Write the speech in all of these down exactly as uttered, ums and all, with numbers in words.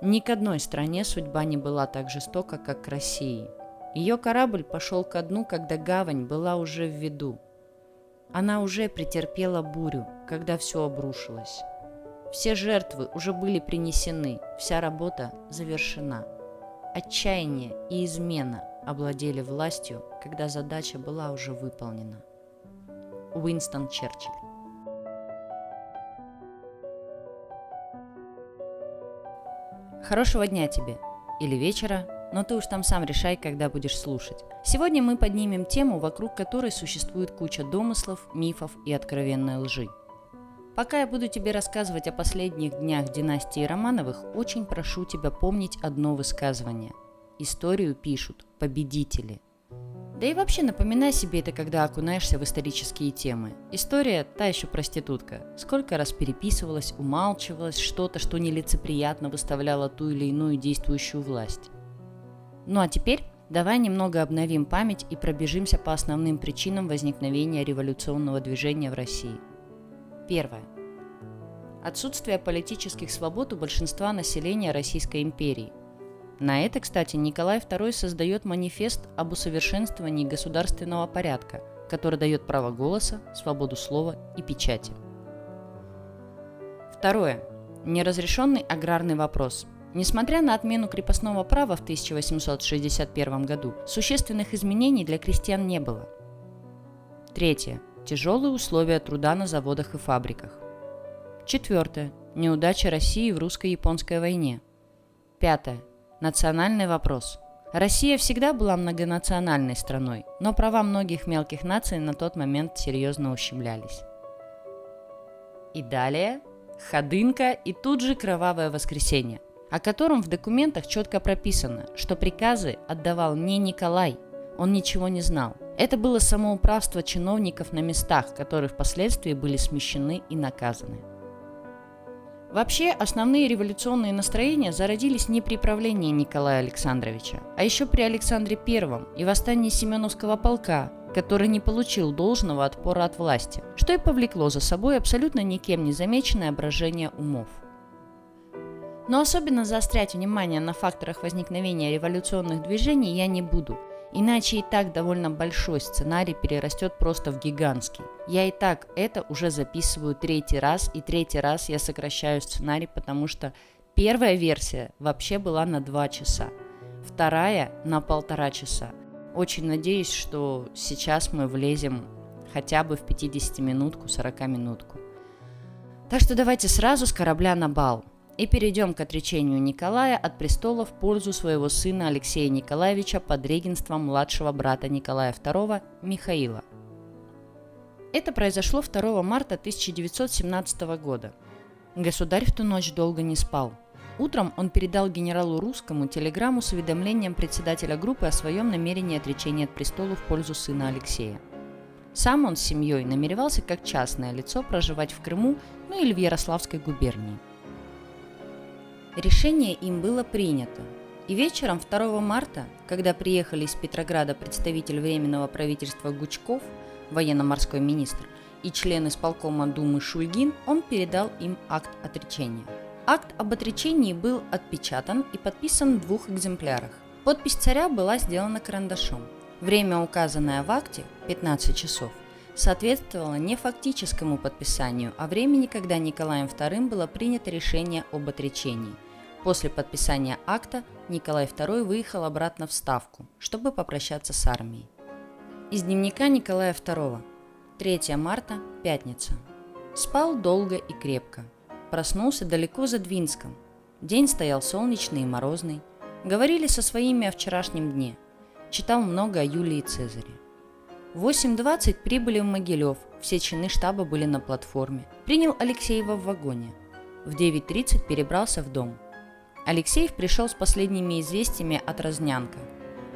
Ни к одной стране судьба не была так жестока, как к России. Ее корабль пошел ко дну, когда гавань была уже в виду. Она уже претерпела бурю, когда все обрушилось. Все жертвы уже были принесены, вся работа завершена. Отчаяние и измена овладели властью, когда задача была уже выполнена. Уинстон Черчилль. Хорошего дня тебе, или вечера, но ты уж там сам решай, когда будешь слушать. Сегодня мы поднимем тему, вокруг которой существует куча домыслов, мифов и откровенной лжи. Пока я буду тебе рассказывать о последних днях династии Романовых, очень прошу тебя помнить одно высказывание. Историю пишут победители. Да и вообще напоминай себе это, когда окунаешься в исторические темы. История – та еще проститутка. Сколько раз переписывалась, умалчивалась что-то, что нелицеприятно выставляло ту или иную действующую власть. Ну а теперь давай немного обновим память и пробежимся по основным причинам возникновения революционного движения в России. Первое. Отсутствие политических свобод у большинства населения Российской империи. На это, кстати, Николай Второй создает манифест об усовершенствовании государственного порядка, который дает право голоса, свободу слова и печати. Второе. Неразрешенный аграрный вопрос. Несмотря на отмену крепостного права в тысяча восемьсот шестьдесят первом году, существенных изменений для крестьян не было. Третье. Тяжелые условия труда на заводах и фабриках. Четвертое. Неудача России в русско-японской войне. Пятое. Национальный вопрос. Россия всегда была многонациональной страной, но права многих мелких наций на тот момент серьезно ущемлялись. И далее Ходынка и тут же Кровавое воскресенье, о котором в документах четко прописано, что приказы отдавал не Николай, он ничего не знал. Это было самоуправство чиновников на местах, которые впоследствии были смещены и наказаны. Вообще, основные революционные настроения зародились не при правлении Николая Александровича, а еще при Александре Первом и восстании Семеновского полка, который не получил должного отпора от власти, что и повлекло за собой абсолютно никем не замеченное брожение умов. Но особенно заострять внимание на факторах возникновения революционных движений я не буду, иначе и так довольно большой сценарий перерастет просто в гигантский. Я и так это уже записываю третий раз, и третий раз я сокращаю сценарий, потому что первая версия вообще была на два часа, вторая на полтора часа. Очень надеюсь, что сейчас мы влезем хотя бы в пятидесятиминутку, сорокаминутку. Так что давайте сразу с корабля на бал. И перейдем к отречению Николая от престола в пользу своего сына Алексея Николаевича под регенством младшего брата Николая Второго Михаила. Это произошло второго марта тысяча девятьсот семнадцатого года. Государь в ту ночь долго не спал. Утром он передал генералу Русскому телеграмму с уведомлением председателя группы о своем намерении отречения от престола в пользу сына Алексея. Сам он с семьей намеревался как частное лицо проживать в Крыму, ну или в Ярославской губернии. Решение им было принято, и вечером второго марта, когда приехали из Петрограда представитель Временного правительства Гучков, военно-морской министр, и член исполкома Думы Шульгин, он передал им акт отречения. Акт об отречении был отпечатан и подписан в двух экземплярах. Подпись царя была сделана карандашом. Время, указанное в акте, пятнадцать часов, соответствовало не фактическому подписанию, а времени, когда Николаем Вторым было принято решение об отречении. После подписания акта Николай Второй выехал обратно в Ставку, чтобы попрощаться с армией. Из дневника Николая Второго. третьего марта, пятница. Спал долго и крепко. Проснулся далеко за Двинском. День стоял солнечный и морозный. Говорили со своими о вчерашнем дне. Читал много о Юлии Цезаре. В восемь двадцать прибыли в Могилев, все чины штаба были на платформе. Принял Алексеева в вагоне. В девять тридцать перебрался в дом. Алексеев пришел с последними известиями от Разнянка.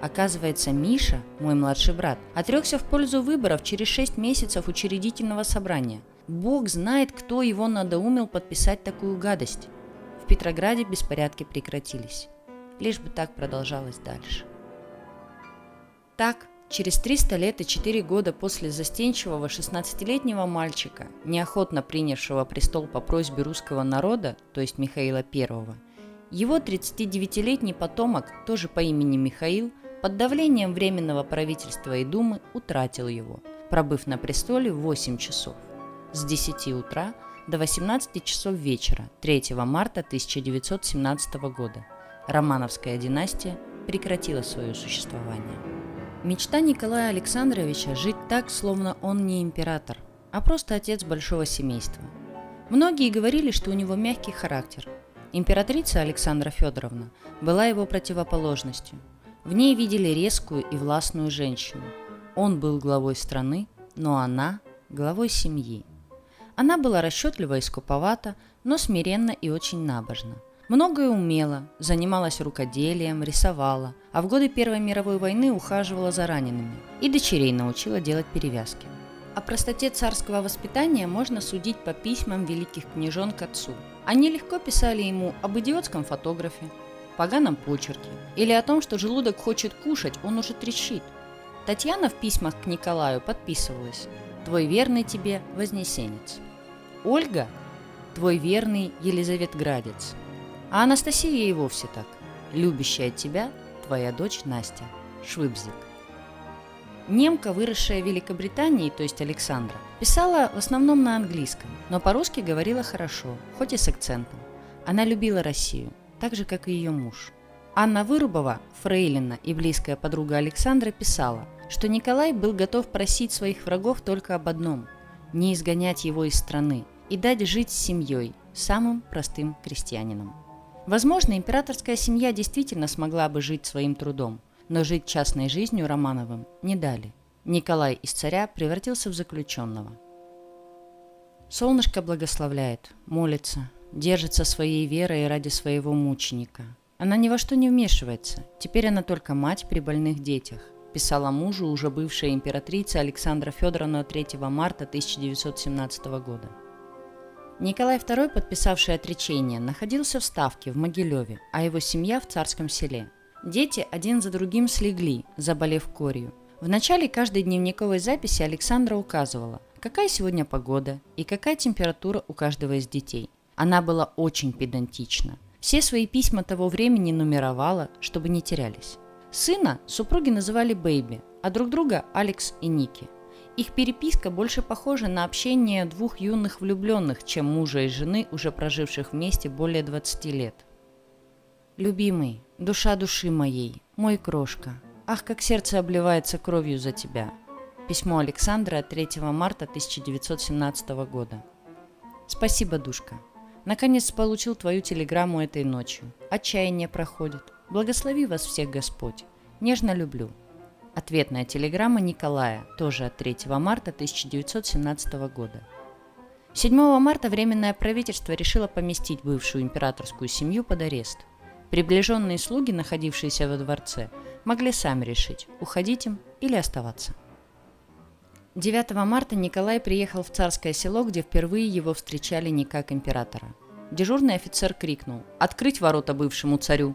Оказывается, Миша, мой младший брат, отрекся в пользу выборов через шесть месяцев учредительного собрания. Бог знает, кто его надоумил подписать такую гадость. В Петрограде беспорядки прекратились. Лишь бы так продолжалось дальше. Так, через триста лет и четыре года после застенчивого шестнадцатилетнего мальчика, неохотно принявшего престол по просьбе русского народа, то есть Михаила Первого, Его тридцатидевятилетний потомок, тоже по имени Михаил, под давлением Временного правительства и Думы утратил его, пробыв на престоле восемь часов, с десяти утра до восемнадцати часов вечера третьего марта тысяча девятьсот семнадцатого года. Романовская династия прекратила свое существование. Мечта Николая Александровича – жить так, словно он не император, а просто отец большого семейства. Многие говорили, что у него мягкий характер. Императрица Александра Федоровна была его противоположностью. В ней видели резкую и властную женщину. Он был главой страны, но она – главой семьи. Она была расчетлива и скуповата, но смиренна и очень набожна. Многое умела, занималась рукоделием, рисовала, а в годы Первой мировой войны ухаживала за ранеными и дочерей научила делать перевязки. О простоте царского воспитания можно судить по письмам великих княжон к отцу. Они легко писали ему об идиотском фотографе, поганом почерке или о том, что желудок хочет кушать, он уже трещит. Татьяна в письмах к Николаю подписывалась: «Твой верный тебе вознесенец». Ольга – «Твой верный елизаветградец». А Анастасия и вовсе так: «Любящая тебя твоя дочь Настя, Швибзик». Немка, выросшая в Великобритании, то есть Александра, писала в основном на английском, но по-русски говорила хорошо, хоть и с акцентом. Она любила Россию, так же, как и ее муж. Анна Вырубова, фрейлина и близкая подруга Александры, писала, что Николай был готов просить своих врагов только об одном – не изгонять его из страны и дать жить с семьей, самым простым крестьянином. Возможно, императорская семья действительно смогла бы жить своим трудом, но жить частной жизнью Романовым не дали. Николай из царя превратился в заключенного. Солнышко благословляет, молится, держится своей верой ради своего мученика. Она ни во что не вмешивается, теперь она только мать при больных детях, писала мужу уже бывшая императрица Александра Федоровна третьего марта тысяча девятьсот семнадцатого года. Николай Второй, подписавший отречение, находился в Ставке в Могилеве, а его семья в Царском Селе. Дети один за другим слегли, заболев корью. В начале каждой дневниковой записи Александра указывала, какая сегодня погода и какая температура у каждого из детей. Она была очень педантична. Все свои письма того времени нумеровала, чтобы не терялись. Сына супруги называли Бэйби, а друг друга Алекс и Ники. Их переписка больше похожа на общение двух юных влюбленных, чем мужа и жены, уже проживших вместе более двадцати лет. «Любимый, душа души моей, мой крошка, ах, как сердце обливается кровью за тебя». Письмо Александра от третьего марта тысяча девятьсот семнадцатого года. «Спасибо, душка. Наконец получил твою телеграмму этой ночью. Отчаяние проходит. Благослови вас всех Господь. Нежно люблю». Ответная телеграмма Николая, тоже от третьего марта тысяча девятьсот семнадцатого года. седьмого марта Временное правительство решило поместить бывшую императорскую семью под арест. Приближенные слуги, находившиеся во дворце, могли сами решить, уходить им или оставаться. девятого марта Николай приехал в Царское Село, где впервые его встречали не как императора. Дежурный офицер крикнул: «Открыть ворота бывшему царю!».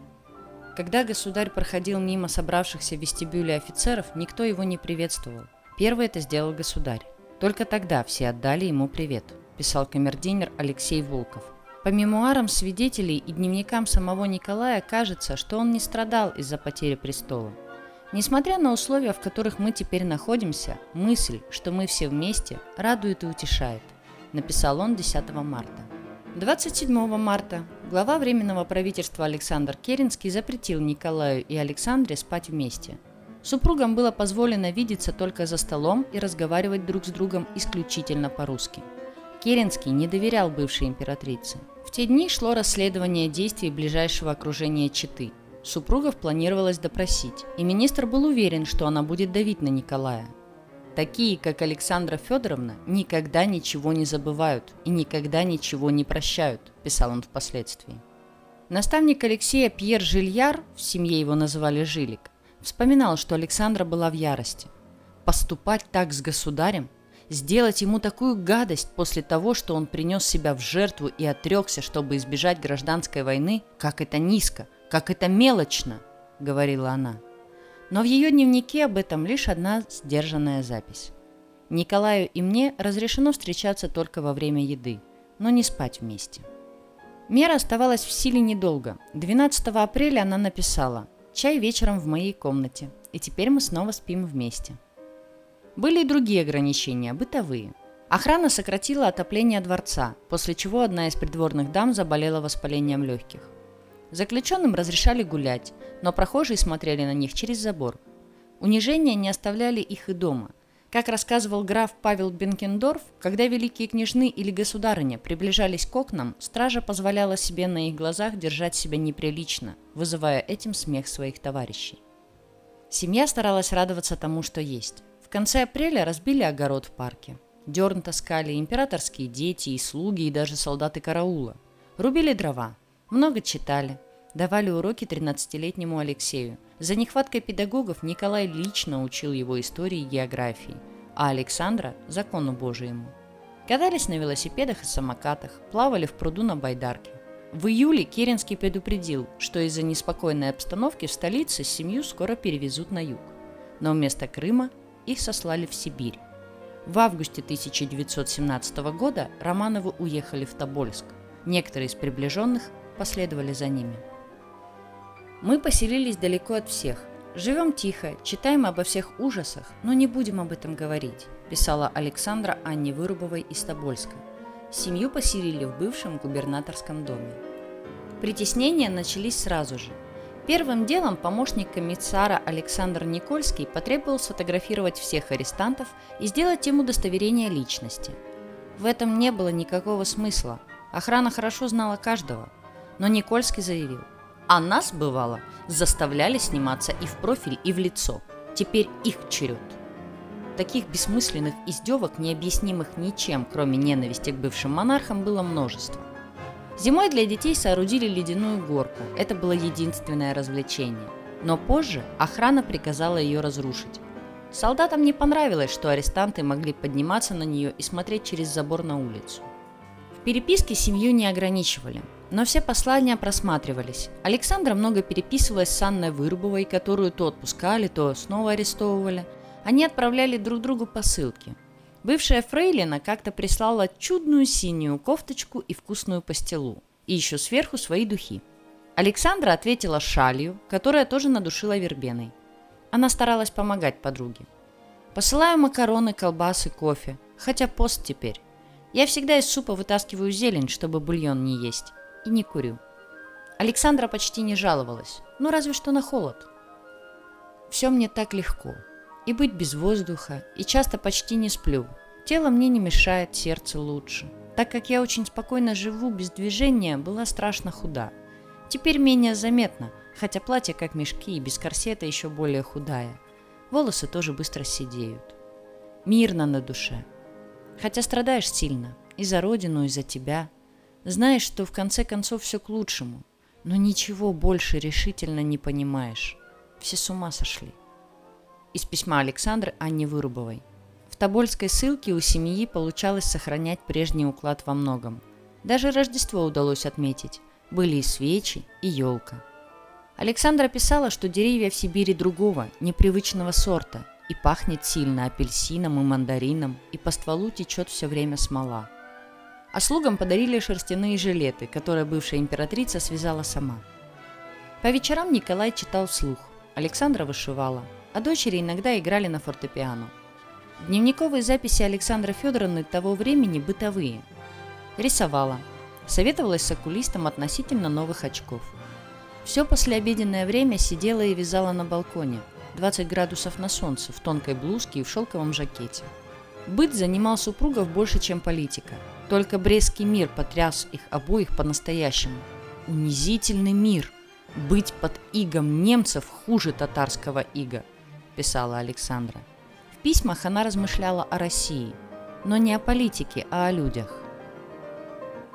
Когда государь проходил мимо собравшихся в вестибюле офицеров, никто его не приветствовал. Первый это сделал государь. Только тогда все отдали ему привет, писал камердинер Алексей Волков. По мемуарам свидетелей и дневникам самого Николая кажется, что он не страдал из-за потери престола. Несмотря на условия, в которых мы теперь находимся, мысль, что мы все вместе, радует и утешает, написал он десятого марта. двадцать седьмого марта глава Временного правительства Александр Керенский запретил Николаю и Александре спать вместе. Супругам было позволено видеться только за столом и разговаривать друг с другом исключительно по-русски. Керенский не доверял бывшей императрице. В те дни шло расследование действий ближайшего окружения Читы. Супругов планировалось допросить, и министр был уверен, что она будет давить на Николая. Такие, как Александра Федоровна, никогда ничего не забывают и никогда ничего не прощают, писал он впоследствии. Наставник Алексея Пьер Жильяр, в семье его называли Жилик, вспоминал, что Александра была в ярости. Поступать так с государем, сделать ему такую гадость после того, что он принес себя в жертву и отрекся, чтобы избежать гражданской войны, как это низко, как это мелочно, говорила она. Но в ее дневнике об этом лишь одна сдержанная запись. «Николаю и мне разрешено встречаться только во время еды, но не спать вместе». Мера оставалась в силе недолго. двенадцатого апреля она написала: «Чай вечером в моей комнате, и теперь мы снова спим вместе». Были и другие ограничения, бытовые. Охрана сократила отопление дворца, после чего одна из придворных дам заболела воспалением легких. Заключенным разрешали гулять, но прохожие смотрели на них через забор. Унижения не оставляли их и дома. Как рассказывал граф Павел Бенкендорф, когда великие княжны или государыня приближались к окнам, стража позволяла себе на их глазах держать себя неприлично, вызывая этим смех своих товарищей. Семья старалась радоваться тому, что есть. В конце апреля разбили огород в парке. Дерн таскали императорские дети и слуги, и даже солдаты караула. Рубили дрова. Много читали. Давали уроки тринадцатилетнему Алексею. За нехваткой педагогов Николай лично учил его истории и географии, а Александра – закону Божьему. Катались на велосипедах и самокатах, плавали в пруду на байдарке. В июле Керенский предупредил, что из-за неспокойной обстановки в столице семью скоро перевезут на юг. Но вместо Крыма их сослали в Сибирь. В августе тысяча девятьсот семнадцатого года Романовы уехали в Тобольск. Некоторые из приближенных последовали за ними. Мы поселились далеко от всех. Живем тихо, читаем обо всех ужасах, но не будем об этом говорить, писала Александра Анне Вырубовой из Тобольска. Семью поселили в бывшем губернаторском доме. Притеснения начались сразу же. Первым делом помощник комиссара Александр Никольский потребовал сфотографировать всех арестантов и сделать им удостоверение личности. В этом не было никакого смысла. Охрана хорошо знала каждого. Но Никольский заявил: «А нас, бывало, заставляли сниматься и в профиль, и в лицо. Теперь их черед». Таких бессмысленных издевок, необъяснимых ничем, кроме ненависти к бывшим монархам, было множество. Зимой для детей соорудили ледяную горку. Это было единственное развлечение. Но позже охрана приказала ее разрушить. Солдатам не понравилось, что арестанты могли подниматься на нее и смотреть через забор на улицу. В переписке семью не ограничивали. Но все послания просматривались. Александра много переписывалась с Анной Вырубовой, которую то отпускали, то снова арестовывали. Они отправляли друг другу посылки. Бывшая фрейлина как-то прислала чудную синюю кофточку и вкусную пастилу. И еще сверху свои духи. Александра ответила шалью, которая тоже надушила вербеной. Она старалась помогать подруге. «Посылаю макароны, колбасы, кофе. Хотя пост теперь. Я всегда из супа вытаскиваю зелень, чтобы бульон не есть. И не курю». Александра почти не жаловалась, ну разве что на холод. «Все мне так легко. И быть без воздуха, и часто почти не сплю. Тело мне не мешает, сердце лучше. Так как я очень спокойно живу без движения, была страшно худа. Теперь менее заметно, хотя платье как мешки и без корсета еще более худая. Волосы тоже быстро седеют. Мирно на душе. Хотя страдаешь сильно, и за родину, и за тебя. Знаешь, что в конце концов все к лучшему, но ничего больше решительно не понимаешь. Все с ума сошли». Из письма Александры Анне Вырубовой. В тобольской ссылке у семьи получалось сохранять прежний уклад во многом. Даже Рождество удалось отметить. Были и свечи, и елка. Александра писала, что деревья в Сибири другого, непривычного сорта, и пахнет сильно апельсином и мандарином, и по стволу течет все время смола. А слугам подарили шерстяные жилеты, которые бывшая императрица связала сама. По вечерам Николай читал вслух, Александра вышивала, а дочери иногда играли на фортепиано. Дневниковые записи Александры Федоровны того времени бытовые. Рисовала, советовалась с окулистом относительно новых очков. Все послеобеденное время сидела и вязала на балконе, двадцать градусов на солнце, в тонкой блузке и в шелковом жакете. Быт занимал супругов больше, чем политика. Только Брестский мир потряс их обоих по-настоящему. «Унизительный мир! Быть под игом немцев хуже татарского ига», – писала Александра. В письмах она размышляла о России, но не о политике, а о людях.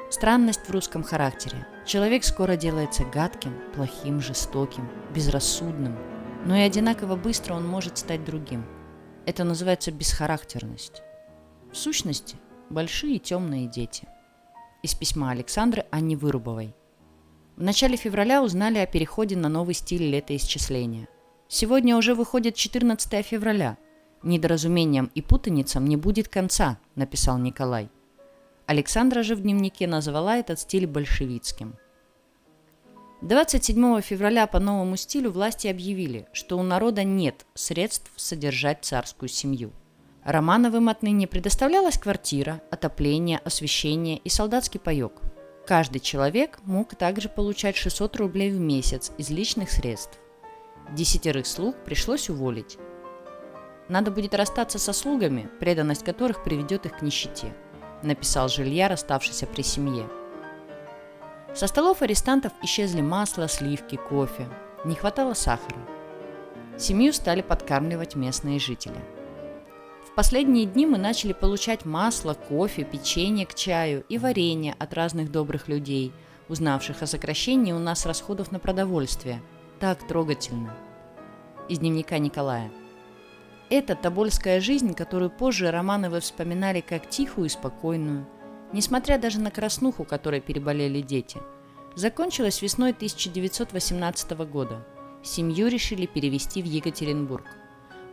Странность в русском характере. Человек скоро делается гадким, плохим, жестоким, безрассудным, но и одинаково быстро он может стать другим. Это называется бесхарактерность. В сущности, большие темные дети. Из письма Александры Анне Вырубовой. В начале февраля узнали о переходе на новый стиль летоисчисления. Сегодня уже выходит четырнадцатое февраля. Недоразумением и путаницам не будет конца, написал Николай. Александра же в дневнике назвала этот стиль большевистским. двадцать седьмого февраля по новому стилю власти объявили, что у народа нет средств содержать царскую семью. Романовым отныне предоставлялась квартира, отопление, освещение и солдатский паёк. Каждый человек мог также получать шестьсот рублей в месяц из личных средств. Десятерых слуг пришлось уволить. Надо будет расстаться со слугами, преданность которых приведет их к нищете, написал Жилья, расставшийся при семье. Со столов арестантов исчезли масло, сливки, кофе. Не хватало сахара. Семью стали подкармливать местные жители. В последние дни мы начали получать масло, кофе, печенье к чаю и варенье от разных добрых людей, узнавших о сокращении у нас расходов на продовольствие. Так трогательно. Из дневника Николая. Это тобольская жизнь, которую позже Романовы вспоминали как тихую и спокойную, несмотря даже на краснуху, которой переболели дети, закончилась весной тысяча девятьсот восемнадцатого года. Семью решили перевести в Екатеринбург.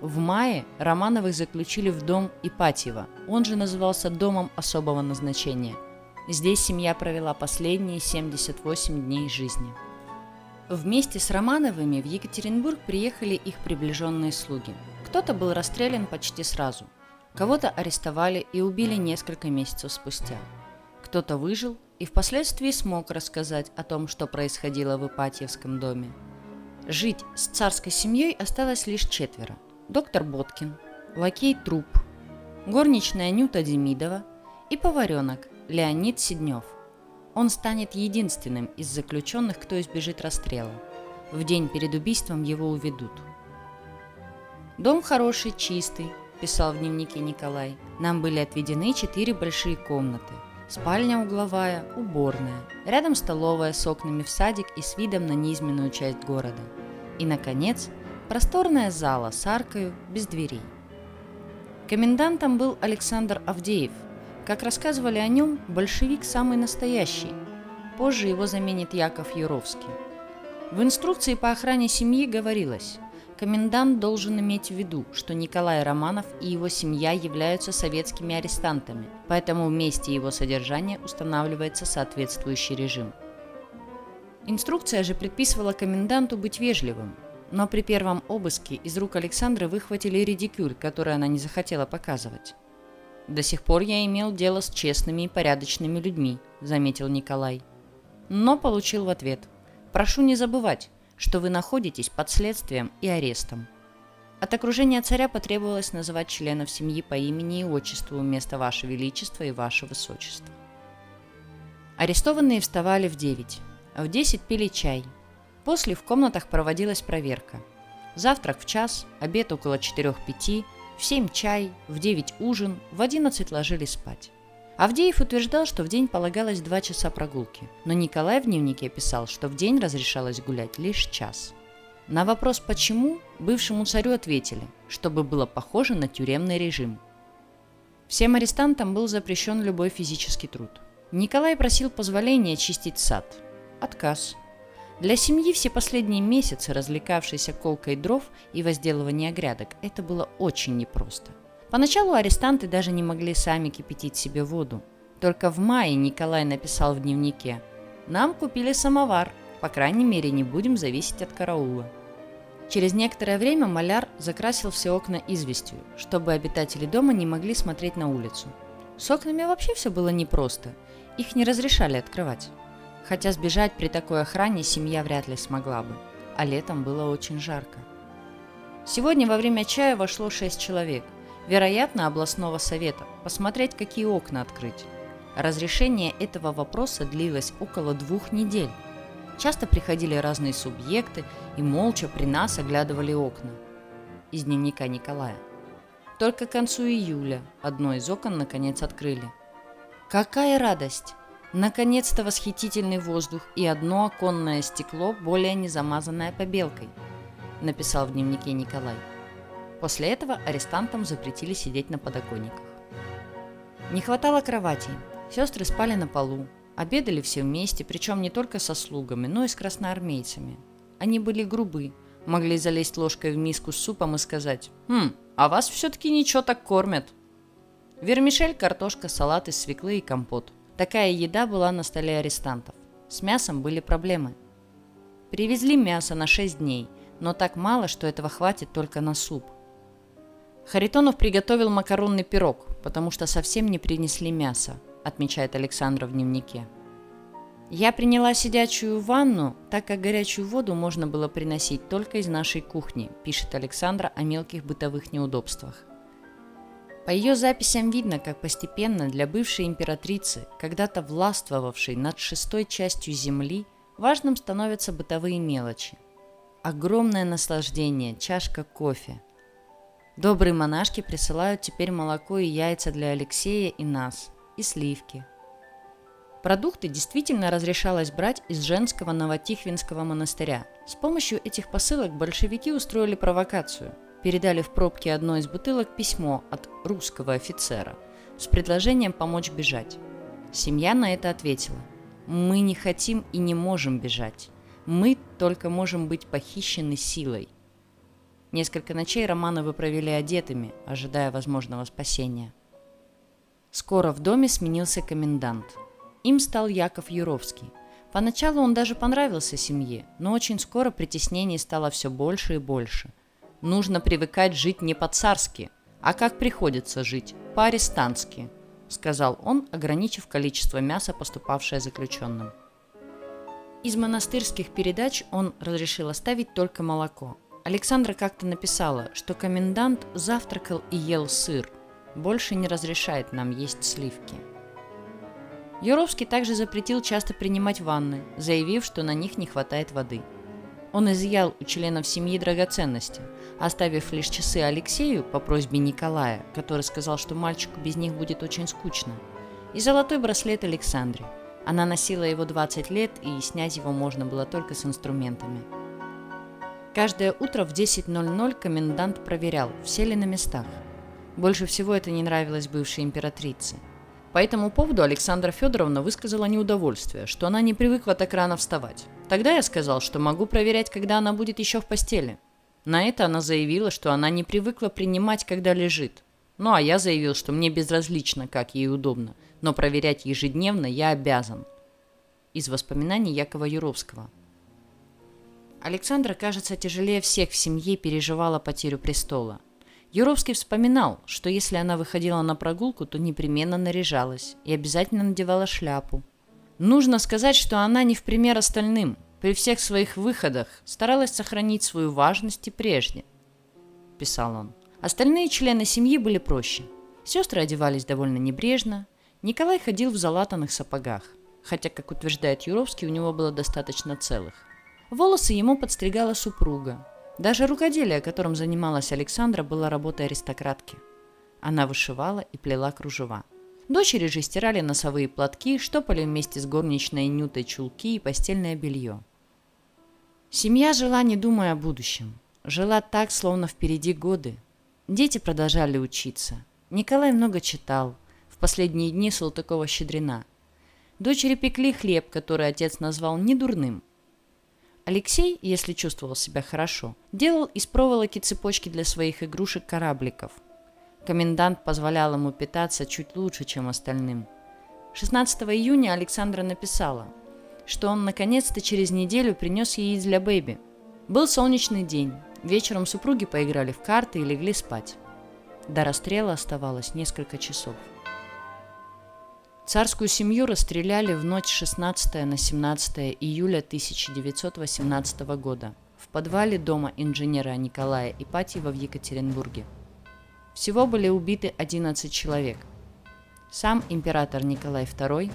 В мае Романовых заключили в дом Ипатьева, он же назывался «Домом особого назначения». Здесь семья провела последние семьдесят восемь дней жизни. Вместе с Романовыми в Екатеринбург приехали их приближенные слуги. Кто-то был расстрелян почти сразу, кого-то арестовали и убили несколько месяцев спустя. Кто-то выжил и впоследствии смог рассказать о том, что происходило в Ипатьевском доме. Жить с царской семьей осталось лишь четверо. Доктор Боткин, лакей Труп, горничная Нюта Демидова и поваренок Леонид Сиднев. Он станет единственным из заключенных, кто избежит расстрела. В день перед убийством его уведут. «Дом хороший, чистый», – писал в дневнике Николай. «Нам были отведены четыре большие комнаты. Спальня угловая, уборная. Рядом столовая с окнами в садик и с видом на низменную часть города. И, наконец, просторная зала с аркою, без дверей». Комендантом был Александр Авдеев. Как рассказывали о нем, большевик самый настоящий. Позже его заменит Яков Юровский. В инструкции по охране семьи говорилось: комендант должен иметь в виду, что Николай Романов и его семья являются советскими арестантами, поэтому в месте его содержания устанавливается соответствующий режим. Инструкция же предписывала коменданту быть вежливым. Но при первом обыске из рук Александры выхватили редикюль, который она не захотела показывать. «До сих пор я имел дело с честными и порядочными людьми», – заметил Николай. Но получил в ответ: «Прошу не забывать, что вы находитесь под следствием и арестом». От окружения царя потребовалось называть членов семьи по имени и отчеству вместо «Ваше Величество» и «Ваше Высочество». Арестованные вставали в девять, а в десять пили чай. После в комнатах проводилась проверка. Завтрак в час, обед около четырех-пяти, в семь чай, в девять ужин, в одиннадцать ложились спать. Авдеев утверждал, что в день полагалось два часа прогулки, но Николай в дневнике писал, что в день разрешалось гулять лишь час. На вопрос «почему» бывшему царю ответили, чтобы было похоже на тюремный режим. Всем арестантам был запрещен любой физический труд. Николай просил позволения чистить сад. Отказ. Для семьи все последние месяцы, развлекавшейся колкой дров и возделыванием грядок, это было очень непросто. Поначалу арестанты даже не могли сами кипятить себе воду. Только в мае Николай написал в дневнике: «Нам купили самовар, по крайней мере не будем зависеть от караула». Через некоторое время маляр закрасил все окна известью, чтобы обитатели дома не могли смотреть на улицу. С окнами вообще все было непросто, их не разрешали открывать. Хотя сбежать при такой охране семья вряд ли смогла бы, а летом было очень жарко. Сегодня во время чая вошло шесть человек, вероятно, областного совета, посмотреть, какие окна открыть. Разрешение этого вопроса длилось около двух недель. Часто приходили разные субъекты и молча при нас оглядывали окна. Из дневника Николая. Только к концу июля одно из окон наконец открыли. Какая радость! Наконец-то восхитительный воздух и одно оконное стекло, более не замазанное побелкой, написал в дневнике Николай. После этого арестантам запретили сидеть на подоконниках. Не хватало кроватей, сестры спали на полу, обедали все вместе, причем не только со слугами, но и с красноармейцами. Они были грубы, могли залезть ложкой в миску с супом и сказать: «Хм, а вас все-таки ничего так кормят». Вермишель, картошка, салат из свеклы и компот. Такая еда была на столе арестантов. С мясом были проблемы. Привезли мясо на шесть дней, но так мало, что этого хватит только на суп. Харитонов приготовил макаронный пирог, потому что совсем не принесли мяса, отмечает Александра в дневнике. Я приняла сидячую ванну, так как горячую воду можно было приносить только из нашей кухни, пишет Александра о мелких бытовых неудобствах. По ее записям видно, как постепенно для бывшей императрицы, когда-то властвовавшей над шестой частью земли, важным становятся бытовые мелочи. Огромное наслаждение, чашка кофе. Добрые монашки присылают теперь молоко и яйца для Алексея и нас, и сливки. Продукты действительно разрешалось брать из женского Новотихвинского монастыря. С помощью этих посылок большевики устроили провокацию. Передали в пробке одной из бутылок письмо от русского офицера с предложением помочь бежать. Семья на это ответила: «Мы не хотим и не можем бежать. Мы только можем быть похищены силой». Несколько ночей Романовы провели одетыми, ожидая возможного спасения. Скоро в доме сменился комендант. Им стал Яков Юровский. Поначалу он даже понравился семье, но очень скоро притеснений стало все больше и больше. Нужно привыкать жить не по-царски, а как приходится жить, по-арестантски, сказал он, ограничив количество мяса, поступавшее заключенным. Из монастырских передач он разрешил оставить только молоко. Александра как-то написала, что комендант завтракал и ел сыр, больше не разрешает нам есть сливки. Юровский также запретил часто принимать ванны, заявив, что на них не хватает воды. Он изъял у членов семьи драгоценности, оставив лишь часы Алексею по просьбе Николая, который сказал, что мальчику без них будет очень скучно, и золотой браслет Александре. Она носила его двадцать лет, и снять его можно было только с инструментами. Каждое утро в десять ноль-ноль комендант проверял, все ли на местах. Больше всего это не нравилось бывшей императрице. По этому поводу Александра Федоровна высказала неудовольствие, что она не привыкла так рано вставать. Тогда я сказал, что могу проверять, когда она будет еще в постели. На это она заявила, что она не привыкла принимать, когда лежит. Ну а я заявил, что мне безразлично, как ей удобно, но проверять ежедневно я обязан. Из воспоминаний Якова Юровского. Александра, кажется, тяжелее всех в семье переживала потерю престола. Юровский вспоминал, что если она выходила на прогулку, то непременно наряжалась и обязательно надевала шляпу. Нужно сказать, что она не в пример остальным. При всех своих выходах старалась сохранить свою важность и прежде, писал он. Остальные члены семьи были проще. Сестры одевались довольно небрежно. Николай ходил в залатанных сапогах, хотя, как утверждает Юровский, у него было достаточно целых. Волосы ему подстригала супруга. Даже рукоделие, которым занималась Александра, было работой аристократки. Она вышивала и плела кружева. Дочери же стирали носовые платки, штопали вместе с горничной Нютой чулки и постельное белье. Семья жила, не думая о будущем. Жила так, словно впереди годы. Дети продолжали учиться. Николай много читал. В последние дни Салтыкова-Щедрина. Дочери пекли хлеб, который отец назвал недурным. Алексей, если чувствовал себя хорошо, делал из проволоки цепочки для своих игрушек-корабликов. Комендант позволял ему питаться чуть лучше, чем остальным. шестнадцатого июня Александра написала, что он наконец-то через неделю принес яиц для Бэби. Был солнечный день. Вечером супруги поиграли в карты и легли спать. До расстрела оставалось несколько часов. Царскую семью расстреляли в ночь с шестнадцатого на семнадцатое июля тысяча девятьсот восемнадцатого года в подвале дома инженера Николая Ипатьева в Екатеринбурге. Всего были убиты одиннадцать человек. Сам император Николай Второй,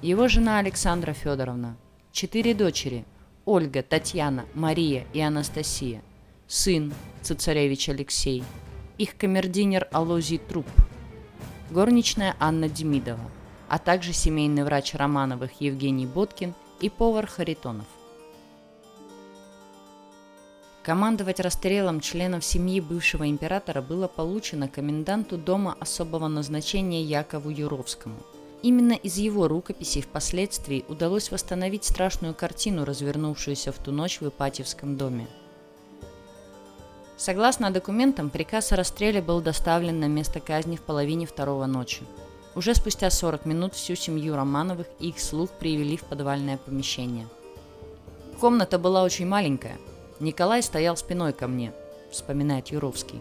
его жена Александра Федоровна, четыре дочери – Ольга, Татьяна, Мария и Анастасия, сын – цесаревич Алексей, их камердинер Алозий Труп, горничная Анна Демидова, а также семейный врач Романовых Евгений Боткин и повар Харитонов. Командовать расстрелом членов семьи бывшего императора было поручено коменданту дома особого назначения Якову Юровскому. Именно из его рукописей впоследствии удалось восстановить страшную картину, развернувшуюся в ту ночь в Ипатьевском доме. Согласно документам, приказ о расстреле был доставлен на место казни в половине второго ночи. Уже спустя сорок минут всю семью Романовых и их слуг привели в подвальное помещение. «Комната была очень маленькая. Николай стоял спиной ко мне», – вспоминает Юровский.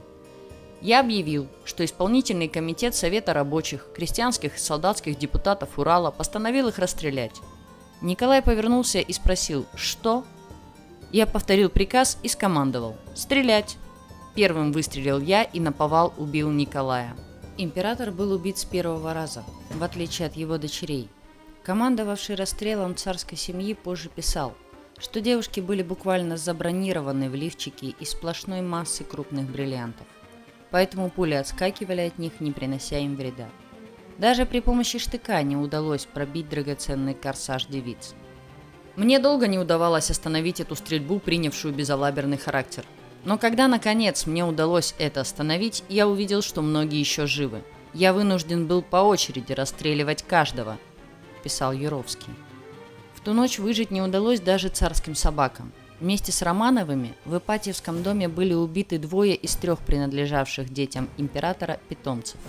«Я объявил, что исполнительный комитет Совета рабочих, крестьянских и солдатских депутатов Урала постановил их расстрелять. Николай повернулся и спросил: что? Я повторил приказ и скомандовал: стрелять. Первым выстрелил я и наповал убил Николая». Император был убит с первого раза, в отличие от его дочерей. Командовавший расстрелом царской семьи позже писал, что девушки были буквально забронированы в лифчики из сплошной массы крупных бриллиантов, поэтому пули отскакивали от них, не принося им вреда. Даже при помощи штыка не удалось пробить драгоценный корсаж девиц. «Мне долго не удавалось остановить эту стрельбу, принявшую безалаберный характер. Но когда, наконец, мне удалось это остановить, я увидел, что многие еще живы. Я вынужден был по очереди расстреливать каждого», – писал Юровский. В ту ночь выжить не удалось даже царским собакам. Вместе с Романовыми в Ипатьевском доме были убиты двое из трех принадлежавших детям императора питомцев.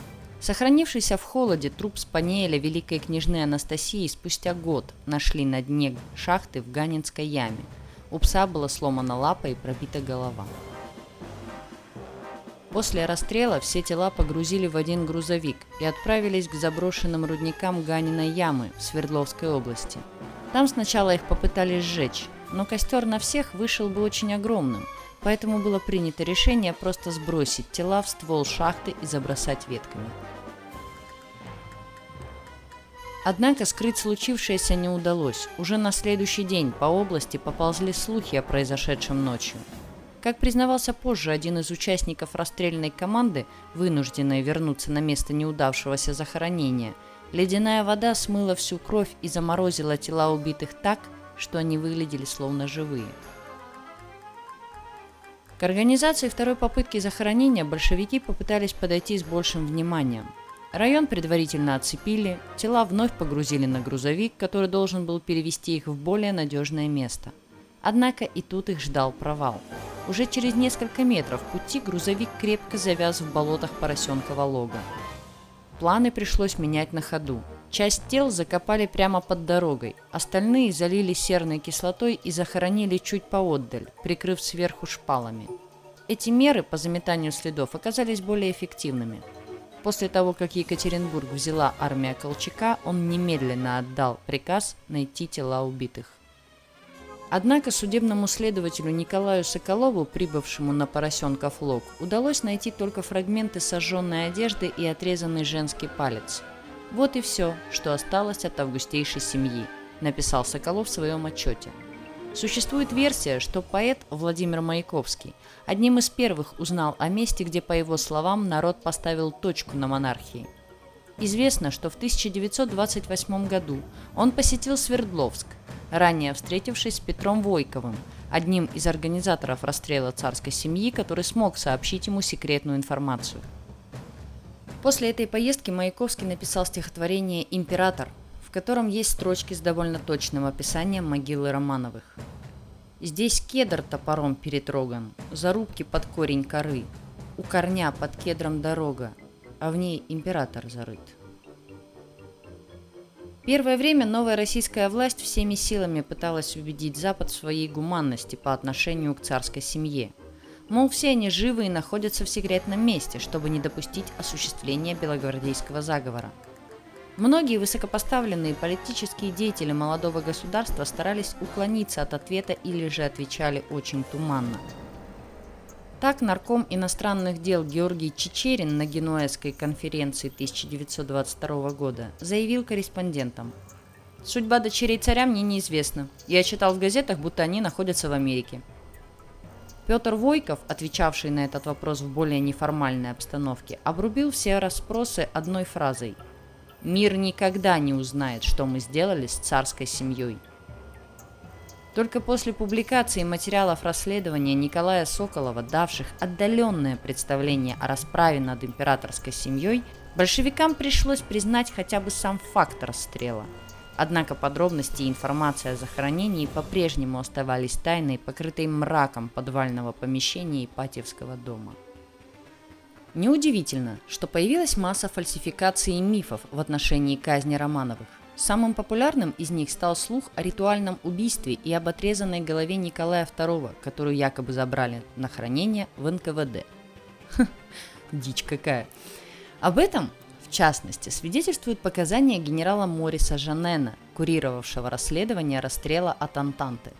Сохранившийся в холоде труп спаниеля великой княжны Анастасии спустя год нашли на дне шахты в Ганинской яме. У пса была сломана лапа и пробита голова. После расстрела все тела погрузили в один грузовик и отправились к заброшенным рудникам Ганиной ямы в Свердловской области. Там сначала их попытались сжечь, но костер на всех вышел бы очень огромным, поэтому было принято решение просто сбросить тела в ствол шахты и забросать ветками. Однако скрыть случившееся не удалось. Уже на следующий день по области поползли слухи о произошедшем ночью. Как признавался позже один из участников расстрельной команды, вынужденной вернуться на место неудавшегося захоронения, ледяная вода смыла всю кровь и заморозила тела убитых так, что они выглядели словно живые. К организации второй попытки захоронения большевики попытались подойти с большим вниманием. Район предварительно оцепили, тела вновь погрузили на грузовик, который должен был перевезти их в более надежное место. Однако и тут их ждал провал. Уже через несколько метров пути грузовик крепко завяз в болотах Поросенкова Лога. Планы пришлось менять на ходу. Часть тел закопали прямо под дорогой, остальные залили серной кислотой и захоронили чуть поотдаль, прикрыв сверху шпалами. Эти меры по заметанию следов оказались более эффективными. После того, как Екатеринбург взяла армия Колчака, он немедленно отдал приказ найти тела убитых. Однако судебному следователю Николаю Соколову, прибывшему на Поросенков Лог, удалось найти только фрагменты сожженной одежды и отрезанный женский палец. «Вот и все, что осталось от августейшей семьи», – написал Соколов в своем отчете. Существует версия, что поэт Владимир Маяковский одним из первых узнал о месте, где, по его словам, народ поставил точку на монархии. Известно, что в тысяча девятьсот двадцать восьмом году он посетил Свердловск, ранее встретившись с Петром Войковым, одним из организаторов расстрела царской семьи, который смог сообщить ему секретную информацию. После этой поездки Маяковский написал стихотворение «Император», в котором есть строчки с довольно точным описанием могилы Романовых. «Здесь кедр топором перетроган, зарубки под корень коры, у корня под кедром дорога, а в ней император зарыт». Первое время новая российская власть всеми силами пыталась убедить Запад в своей гуманности по отношению к царской семье. Мол, все они живы и находятся в секретном месте, чтобы не допустить осуществления белогвардейского заговора. Многие высокопоставленные политические деятели молодого государства старались уклониться от ответа или же отвечали очень туманно. Так, нарком иностранных дел Георгий Чичерин на Генуэзской конференции тысяча девятьсот двадцать второго года заявил корреспондентам: «Судьба дочерей царя мне неизвестна. Я читал в газетах, будто они находятся в Америке». Петр Войков, отвечавший на этот вопрос в более неформальной обстановке, обрубил все расспросы одной фразой: «Мир никогда не узнает, что мы сделали с царской семьей». Только после публикации материалов расследования Николая Соколова, давших отдаленное представление о расправе над императорской семьей, большевикам пришлось признать хотя бы сам факт расстрела. Однако подробности и информация о захоронении по-прежнему оставались тайной, покрытой мраком подвального помещения Ипатьевского дома. Неудивительно, что появилась масса фальсификаций и мифов в отношении казни Романовых. Самым популярным из них стал слух о ритуальном убийстве и об отрезанной голове Николая Второго, которую якобы забрали на хранение в эн ка вэ дэ. Ха, дичь какая. Об этом, в частности, свидетельствуют показания генерала Мориса Жанена, курировавшего расследование расстрела от Антанты.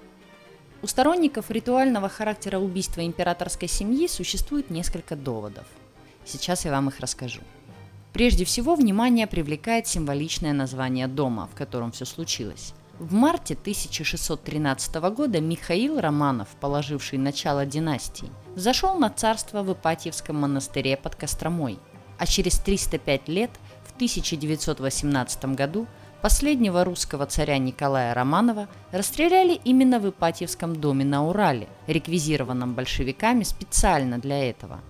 У сторонников ритуального характера убийства императорской семьи существует несколько доводов. Сейчас я вам их расскажу. Прежде всего, внимание привлекает символичное название дома, в котором все случилось. В марте тысяча шестьсот тринадцатого года Михаил Романов, положивший начало династии, взошел на царство в Ипатьевском монастыре под Костромой, а через триста пять лет, в тысяча девятьсот восемнадцатом году, последнего русского царя Николая Романова расстреляли именно в Ипатьевском доме на Урале, реквизированном большевиками специально для этого.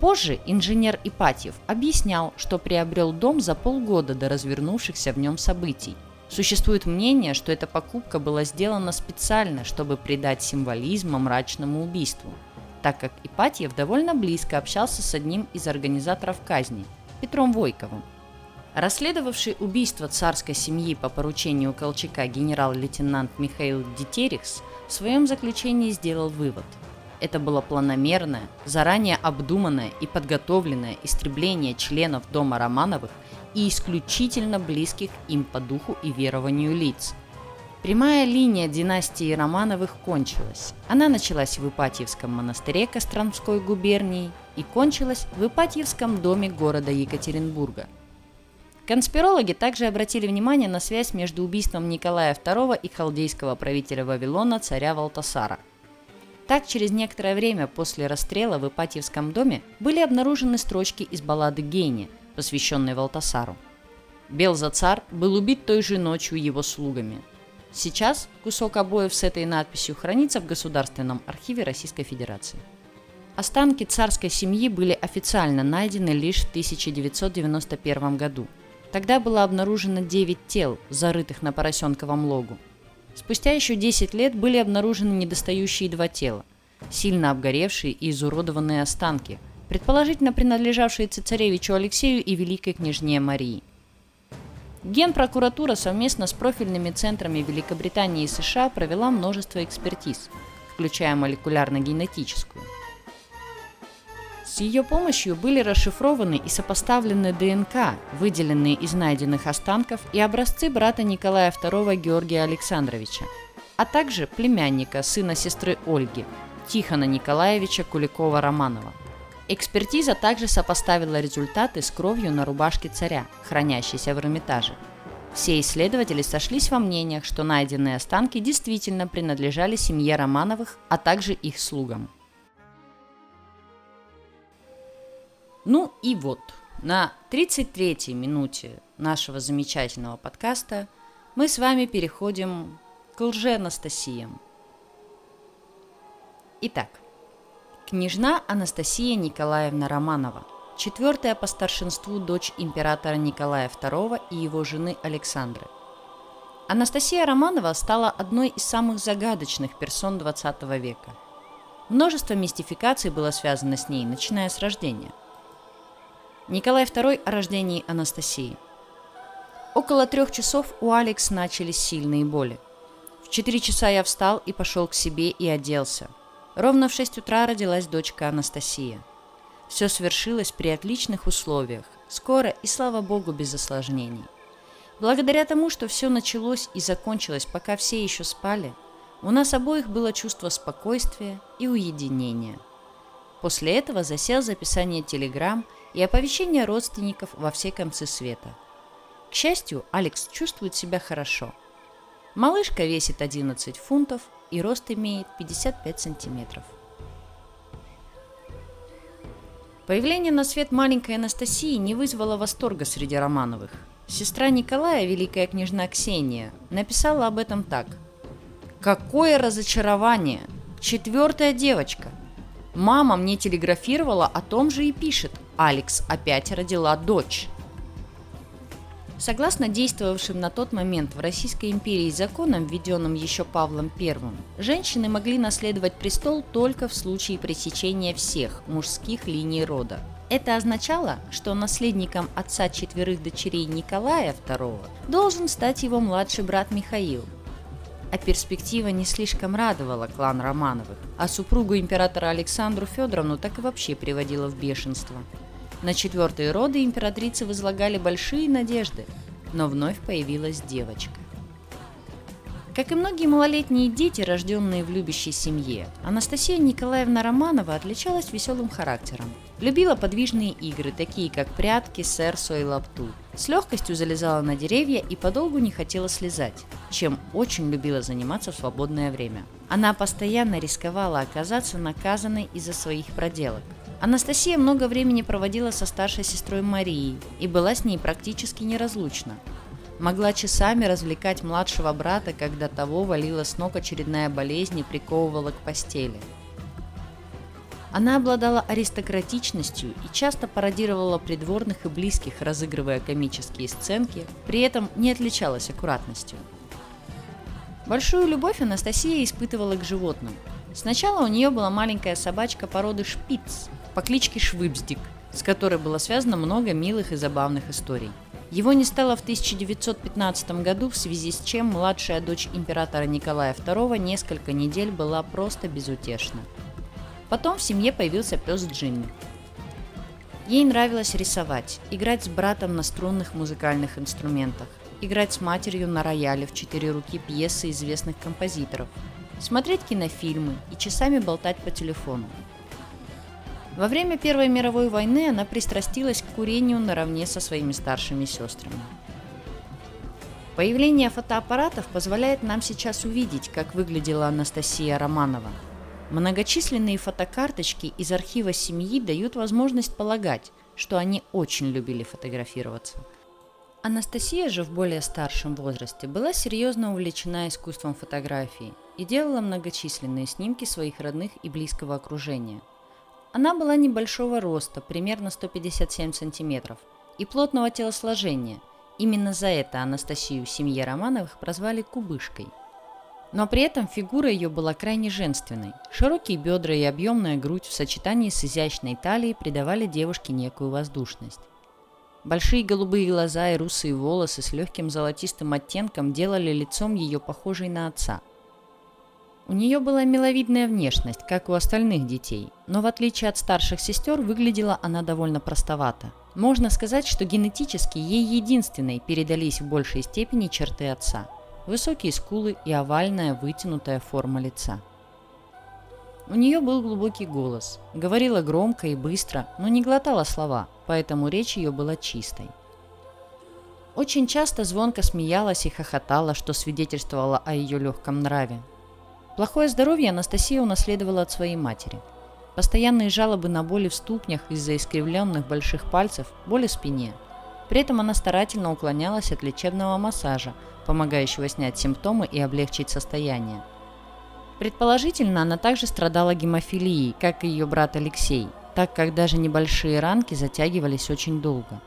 Позже инженер Ипатьев объяснял, что приобрел дом за полгода до развернувшихся в нем событий. Существует мнение, что эта покупка была сделана специально, чтобы придать символизма мрачному убийству, так как Ипатьев довольно близко общался с одним из организаторов казни – Петром Войковым. Расследовавший убийство царской семьи по поручению Колчака генерал-лейтенант Михаил Детерихс в своем заключении сделал вывод – это было планомерное, заранее обдуманное и подготовленное истребление членов дома Романовых и исключительно близких им по духу и верованию лиц. Прямая линия династии Романовых кончилась. Она началась в Ипатьевском монастыре Костромской губернии и кончилась в Ипатьевском доме города Екатеринбурга. Конспирологи также обратили внимание на связь между убийством Николая Второго и халдейского правителя Вавилона царя Валтасара. Так, через некоторое время после расстрела в Ипатьевском доме были обнаружены строчки из баллады «Гения», посвященной Валтасару. «Белзацар был убит той же ночью его слугами». Сейчас кусок обоев с этой надписью хранится в Государственном архиве Российской Федерации. Останки царской семьи были официально найдены лишь в тысяча девятьсот девяносто первом году. Тогда было обнаружено девять тел, зарытых на Поросенковом логу. Спустя еще десять лет были обнаружены недостающие два тела, сильно обгоревшие и изуродованные останки, предположительно принадлежавшие цесаревичу Алексею и великой княжне Марии. Генпрокуратура совместно с профильными центрами Великобритании и США провела множество экспертиз, включая молекулярно-генетическую. С ее помощью были расшифрованы и сопоставлены дэ эн ка, выделенные из найденных останков, и образцы брата Николая Второго Георгия Александровича, а также племянника, сына сестры Ольги, Тихона Николаевича Куликова-Романова. Экспертиза также сопоставила результаты с кровью на рубашке царя, хранящейся в Эрмитаже. Все исследователи сошлись во мнениях, что найденные останки действительно принадлежали семье Романовых, а также их слугам. Ну и вот, на тридцать третьей минуте нашего замечательного подкаста мы с вами переходим к лже-Анастасиям. Итак, княжна Анастасия Николаевна Романова, четвертая по старшинству дочь императора Николая Второго и его жены Александры. Анастасия Романова стала одной из самых загадочных персон двадцатого века. Множество мистификаций было связано с ней, начиная с рождения. Николай Второй о рождении Анастасии. Около трех часов у Алекс начались сильные боли. В четыре часа я встал и пошел к себе и оделся. Ровно в шесть утра родилась дочка Анастасия. Все свершилось при отличных условиях, скоро и, слава богу, без осложнений. Благодаря тому, что все началось и закончилось, пока все еще спали, у нас обоих было чувство спокойствия и уединения. После этого засел записание телеграмм и оповещение родственников во все концы света. К счастью, Алекс чувствует себя хорошо. Малышка весит одиннадцать фунтов и рост имеет пятьдесят пять сантиметров. Появление на свет маленькой Анастасии не вызвало восторга среди Романовых. Сестра Николая, великая княжна Ксения, написала об этом так. «Какое разочарование! Четвертая девочка! Мама мне телеграфировала о том же и пишет. Алекс опять родила дочь». Согласно действовавшим на тот момент в Российской империи законам, введенным еще Павлом Первым, женщины могли наследовать престол только в случае пресечения всех мужских линий рода. Это означало, что наследником отца четверых дочерей Николая Второго должен стать его младший брат Михаил. А перспектива не слишком радовала клан Романовых, а супругу императора Александру Федоровну так и вообще приводила в бешенство. На четвертые роды императрицы возлагали большие надежды, но вновь появилась девочка. Как и многие малолетние дети, рожденные в любящей семье, Анастасия Николаевна Романова отличалась веселым характером. Любила подвижные игры, такие как прятки, сэрсо и лапту. С легкостью залезала на деревья и подолгу не хотела слезать, чем очень любила заниматься в свободное время. Она постоянно рисковала оказаться наказанной из-за своих проделок. Анастасия много времени проводила со старшей сестрой Марией и была с ней практически неразлучна. Могла часами развлекать младшего брата, когда того валила с ног очередная болезнь и приковывала к постели. Она обладала аристократичностью и часто пародировала придворных и близких, разыгрывая комические сценки, при этом не отличалась аккуратностью. Большую любовь Анастасия испытывала к животным. Сначала у нее была маленькая собачка породы шпиц по кличке Швибзик, с которой было связано много милых и забавных историй. Его не стало в тысяча девятьсот пятнадцатом году, в связи с чем младшая дочь императора Николая Второго несколько недель была просто безутешна. Потом в семье появился пес Джимми. Ей нравилось рисовать, играть с братом на струнных музыкальных инструментах, играть с матерью на рояле в четыре руки пьесы известных композиторов, смотреть кинофильмы и часами болтать по телефону. Во время Первой мировой войны она пристрастилась к курению наравне со своими старшими сестрами. Появление фотоаппаратов позволяет нам сейчас увидеть, как выглядела Анастасия Романова. Многочисленные фотокарточки из архива семьи дают возможность полагать, что они очень любили фотографироваться. Анастасия же в более старшем возрасте была серьезно увлечена искусством фотографии и делала многочисленные снимки своих родных и близкого окружения. Она была небольшого роста, примерно сто пятьдесят семь сантиметров, и плотного телосложения. Именно за это Анастасию в семье Романовых прозвали «кубышкой». Но при этом фигура ее была крайне женственной. Широкие бедра и объемная грудь в сочетании с изящной талией придавали девушке некую воздушность. Большие голубые глаза и русые волосы с легким золотистым оттенком делали лицом ее похожей на отца. У нее была миловидная внешность, как у остальных детей, но в отличие от старших сестер выглядела она довольно простовато. Можно сказать, что генетически ей единственной передались в большей степени черты отца – высокие скулы и овальная вытянутая форма лица. У нее был глубокий голос, говорила громко и быстро, но не глотала слова, поэтому речь ее была чистой. Очень часто звонко смеялась и хохотала, что свидетельствовало о ее легком нраве. Плохое здоровье Анастасия унаследовала от своей матери. Постоянные жалобы на боли в ступнях из-за искривленных больших пальцев, боли в спине. При этом она старательно уклонялась от лечебного массажа, помогающего снять симптомы и облегчить состояние. Предположительно, она также страдала гемофилией, как и ее брат Алексей, так как даже небольшие ранки затягивались очень долго.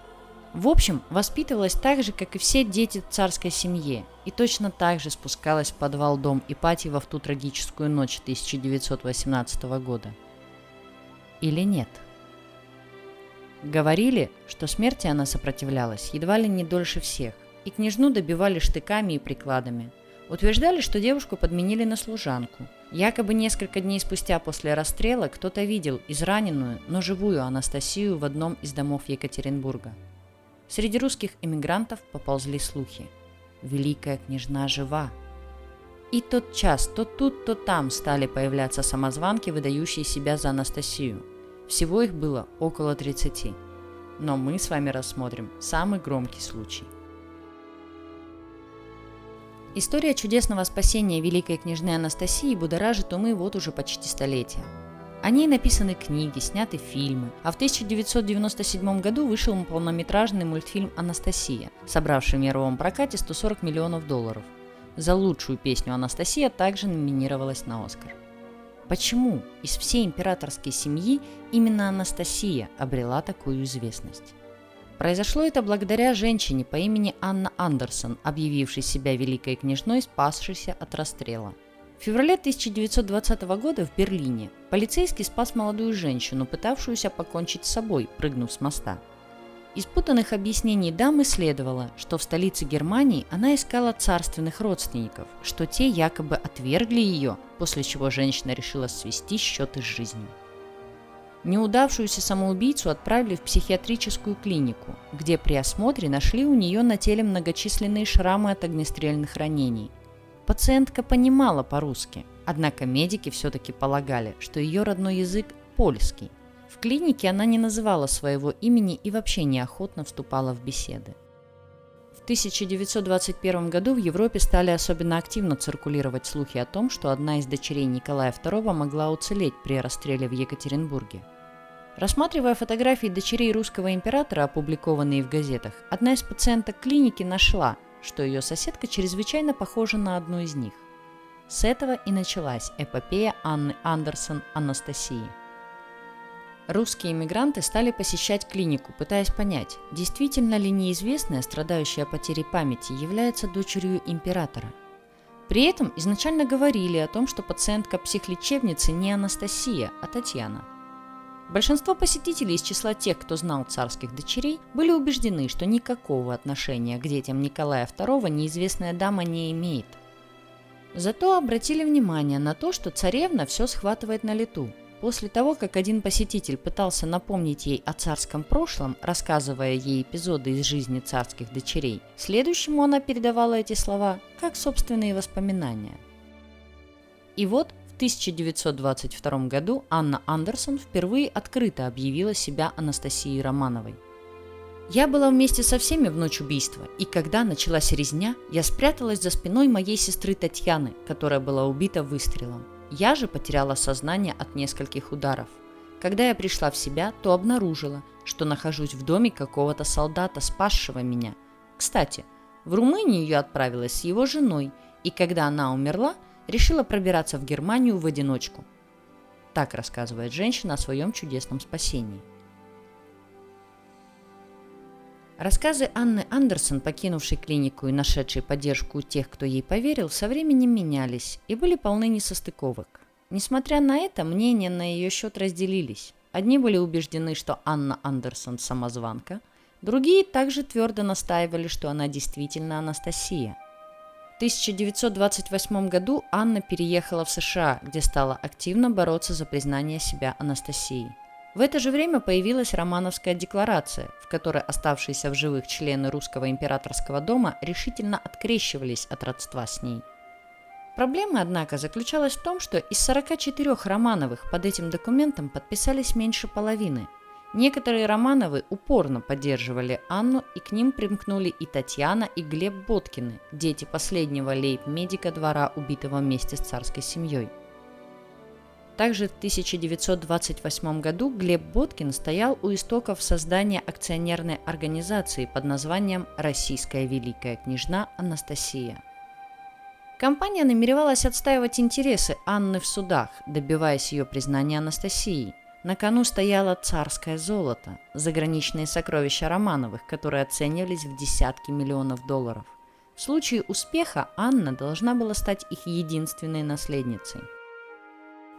В общем, воспитывалась так же, как и все дети в царской семье, и точно так же спускалась в подвал дом Ипатьева в ту трагическую ночь тысяча девятьсот восемнадцатого года. Или нет? Говорили, что смерти она сопротивлялась едва ли не дольше всех, и княжну добивали штыками и прикладами. Утверждали, что девушку подменили на служанку. Якобы несколько дней спустя после расстрела кто-то видел израненную, но живую Анастасию в одном из домов Екатеринбурга. Среди русских эмигрантов поползли слухи. Великая княжна жива. И тот час то тут, то там стали появляться самозванки, выдающие себя за Анастасию. Всего их было около тридцати. Но мы с вами рассмотрим самый громкий случай. История чудесного спасения великой княжны Анастасии будоражит умы вот уже почти столетия. О ней написаны книги, сняты фильмы, а в тысяча девятьсот девяносто седьмом году вышел полнометражный мультфильм «Анастасия», собравший в мировом прокате сто сорок миллионов долларов. За лучшую песню Анастасия также номинировалась на Оскар. Почему из всей императорской семьи именно Анастасия обрела такую известность? Произошло это благодаря женщине по имени Анна Андерсон, объявившей себя великой княжной, спасшейся от расстрела. В феврале тысяча девятьсот двадцатого года в Берлине полицейский спас молодую женщину, пытавшуюся покончить с собой, прыгнув с моста. Из путанных объяснений дамы следовало, что в столице Германии она искала царственных родственников, что те якобы отвергли ее, после чего женщина решила свести счеты с жизнью. Неудавшуюся самоубийцу отправили в психиатрическую клинику, где при осмотре нашли у нее на теле многочисленные шрамы от огнестрельных ранений. Пациентка понимала по-русски, однако медики все-таки полагали, что ее родной язык – польский. В клинике она не называла своего имени и вообще неохотно вступала в беседы. В тысяча девятьсот двадцать первом году в Европе стали особенно активно циркулировать слухи о том, что одна из дочерей Николая Второго могла уцелеть при расстреле в Екатеринбурге. Рассматривая фотографии дочерей русского императора, опубликованные в газетах, одна из пациенток клиники нашла, что ее соседка чрезвычайно похожа на одну из них. С этого и началась эпопея Анны Андерсон Анастасии. Русские эмигранты стали посещать клинику, пытаясь понять, действительно ли неизвестная, страдающая потерей памяти, является дочерью императора. При этом изначально говорили о том, что пациентка психлечебницы не Анастасия, а Татьяна. Большинство посетителей из числа тех, кто знал царских дочерей, были убеждены, что никакого отношения к детям Николая Второго неизвестная дама не имеет. Зато обратили внимание на то, что царевна все схватывает на лету. После того, как один посетитель пытался напомнить ей о царском прошлом, рассказывая ей эпизоды из жизни царских дочерей, следующему она передавала эти слова как собственные воспоминания. И вот в тысяча девятьсот двадцать втором году Анна Андерсон впервые открыто объявила себя Анастасией Романовой. «Я была вместе со всеми в ночь убийства, и когда началась резня, я спряталась за спиной моей сестры Татьяны, которая была убита выстрелом. Я же потеряла сознание от нескольких ударов. Когда я пришла в себя, то обнаружила, что нахожусь в доме какого-то солдата, спасшего меня. Кстати, в Румынию я отправилась с его женой, и когда она умерла, решила пробираться в Германию в одиночку». Так рассказывает женщина о своем чудесном спасении. Рассказы Анны Андерсон, покинувшей клинику и нашедшей поддержку у тех, кто ей поверил, со временем менялись и были полны несостыковок. Несмотря на это, мнения на ее счет разделились. Одни были убеждены, что Анна Андерсон – самозванка, другие также твердо настаивали, что она действительно Анастасия. В тысяча девятьсот двадцать восьмом году Анна переехала в США, где стала активно бороться за признание себя Анастасией. В это же время появилась Романовская декларация, в которой оставшиеся в живых члены русского императорского дома решительно открещивались от родства с ней. Проблема, однако, заключалась в том, что из сорока четырёх Романовых под этим документом подписались меньше половины. Некоторые Романовы упорно поддерживали Анну, и к ним примкнули и Татьяна, и Глеб Боткины, дети последнего лейб-медика двора, убитого вместе с царской семьей. Также в тысяча девятьсот двадцать восьмом году Глеб Боткин стоял у истоков создания акционерной организации под названием «Российская великая княжна Анастасия». Компания намеревалась отстаивать интересы Анны в судах, добиваясь ее признания Анастасией. На кону стояло царское золото, заграничные сокровища Романовых, которые оценивались в десятки миллионов долларов. В случае успеха Анна должна была стать их единственной наследницей.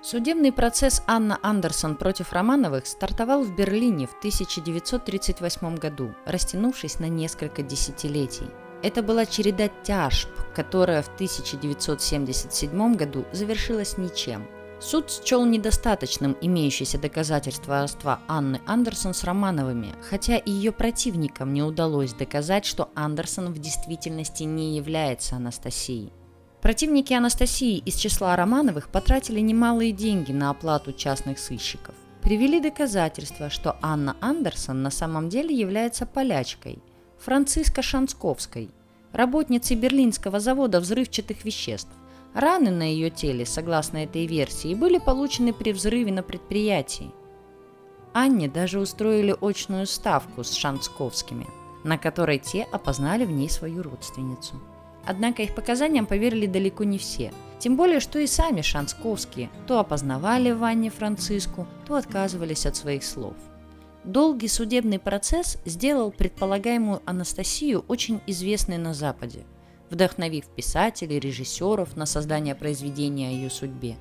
Судебный процесс Анны Андерсон против Романовых стартовал в Берлине в тысяча девятьсот тридцать восьмом году, растянувшись на несколько десятилетий. Это была череда тяжб, которая в тысяча девятьсот семьдесят седьмом году завершилась ничем. Суд счел недостаточным имеющиеся доказательства родства Анны Андерсон с Романовыми, хотя и ее противникам не удалось доказать, что Андерсон в действительности не является Анастасией. Противники Анастасии из числа Романовых потратили немалые деньги на оплату частных сыщиков. Привели доказательства, что Анна Андерсон на самом деле является полячкой, Франциска Шансковской, работницей берлинского завода взрывчатых веществ. Раны на ее теле, согласно этой версии, были получены при взрыве на предприятии. Анне даже устроили очную ставку с Шансковскими, на которой те опознали в ней свою родственницу. Однако их показаниям поверили далеко не все, тем более, что и сами Шансковские то опознавали в Анне Франциску, то отказывались от своих слов. Долгий судебный процесс сделал предполагаемую Анастасию очень известной на Западе, вдохновив писателей, режиссеров на создание произведения о ее судьбе.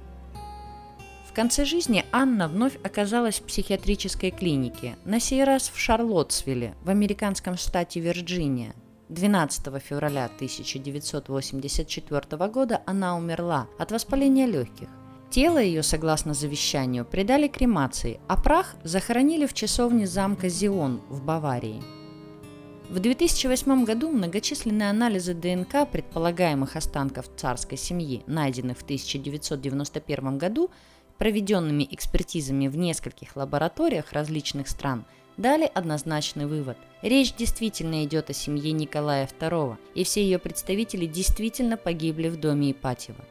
В конце жизни Анна вновь оказалась в психиатрической клинике, на сей раз в Шарлоттсвилле, в американском штате Вирджиния. двенадцатого февраля тысяча девятьсот восемьдесят четвёртого года она умерла от воспаления легких. Тело ее, согласно завещанию, предали кремации, а прах захоронили в часовне замка Зион в Баварии. В две тысячи восьмом году многочисленные анализы ДНК предполагаемых останков царской семьи, найденных в тысяча девятьсот девяносто первом году, проведенными экспертизами в нескольких лабораториях различных стран, дали однозначный вывод. Речь действительно идет о семье Николая Второго, и все ее представители действительно погибли в доме Ипатьева.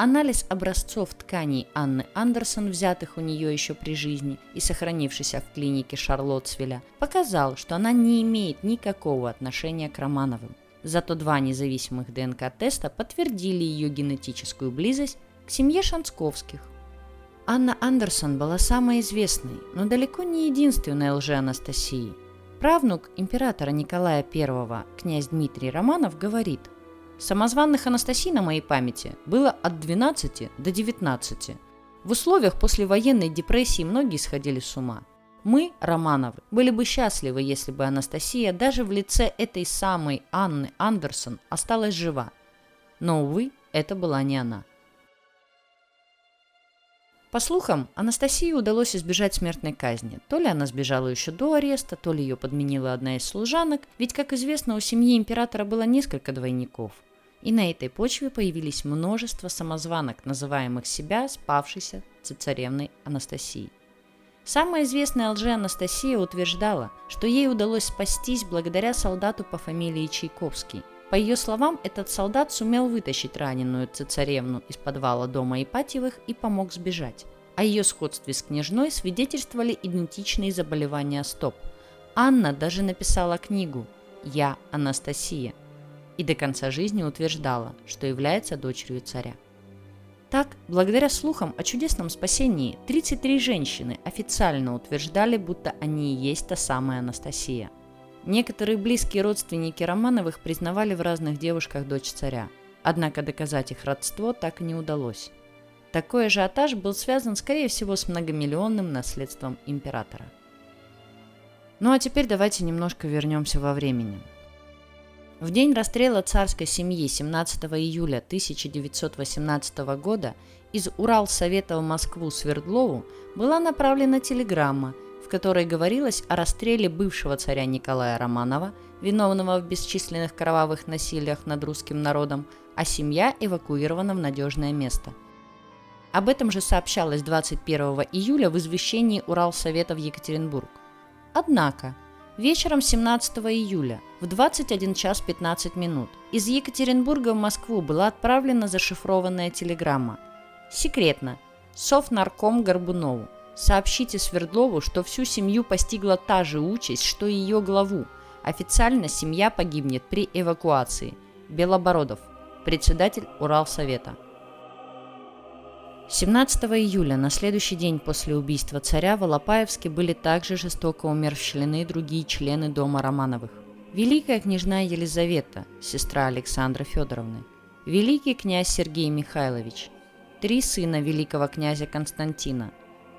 Анализ образцов тканей Анны Андерсон, взятых у нее еще при жизни и сохранившийся в клинике Шарлоттсвилля, показал, что она не имеет никакого отношения к Романовым. Зато два независимых ДНК-теста подтвердили ее генетическую близость к семье Шанцковских. Анна Андерсон была самой известной, но далеко не единственной лже-Анастасией. Правнук императора Николая Первого, князь Дмитрий Романов, говорит: «Самозванных Анастасий на моей памяти было от двенадцати до девятнадцати. В условиях послевоенной депрессии многие сходили с ума. Мы, Романовы, были бы счастливы, если бы Анастасия даже в лице этой самой Анны Андерсон осталась жива. Но, увы, это была не она». По слухам, Анастасии удалось избежать смертной казни. То ли она сбежала еще до ареста, то ли ее подменила одна из служанок, ведь, как известно, у семьи императора было несколько двойников. И на этой почве появились множество самозванок, называемых себя спавшейся цесаревной Анастасией. Самая известная лже-Анастасия утверждала, что ей удалось спастись благодаря солдату по фамилии Чайковский. По ее словам, этот солдат сумел вытащить раненую цесаревну из подвала дома Ипатьевых и помог сбежать. О ее сходстве с княжной свидетельствовали идентичные заболевания стоп. Анна даже написала книгу «Я Анастасия» и до конца жизни утверждала, что является дочерью царя. Так, благодаря слухам о чудесном спасении, тридцать три женщины официально утверждали, будто они и есть та самая Анастасия. Некоторые близкие родственники Романовых признавали в разных девушках дочь царя, однако доказать их родство так и не удалось. Такой ажиотаж был связан, скорее всего, с многомиллионным наследством императора. Ну а теперь давайте немножко вернемся во времени. В день расстрела царской семьи семнадцатого июля тысяча девятьсот восемнадцатого года из Уралсовета в Москву Свердлову была направлена телеграмма, в которой говорилось о расстреле бывшего царя Николая Романова, виновного в бесчисленных кровавых насилиях над русским народом, а семья эвакуирована в надежное место. Об этом же сообщалось двадцать первого июля в извещении Уралсовета в Екатеринбург. Однако, вечером семнадцатого июля в двадцать один час пятнадцать минут из Екатеринбурга в Москву была отправлена зашифрованная телеграмма. Секретно. Совнарком Горбунову. Сообщите Свердлову, что всю семью постигла та же участь, что и ее главу. Официально семья погибнет при эвакуации. Белобородов, председатель Уралсовета. семнадцатого июля, на следующий день после убийства царя, в Алапаевске были также жестоко умерщвлены другие члены дома Романовых. Великая княжна Елизавета, сестра Александры Федоровны, великий князь Сергей Михайлович, три сына великого князя Константина,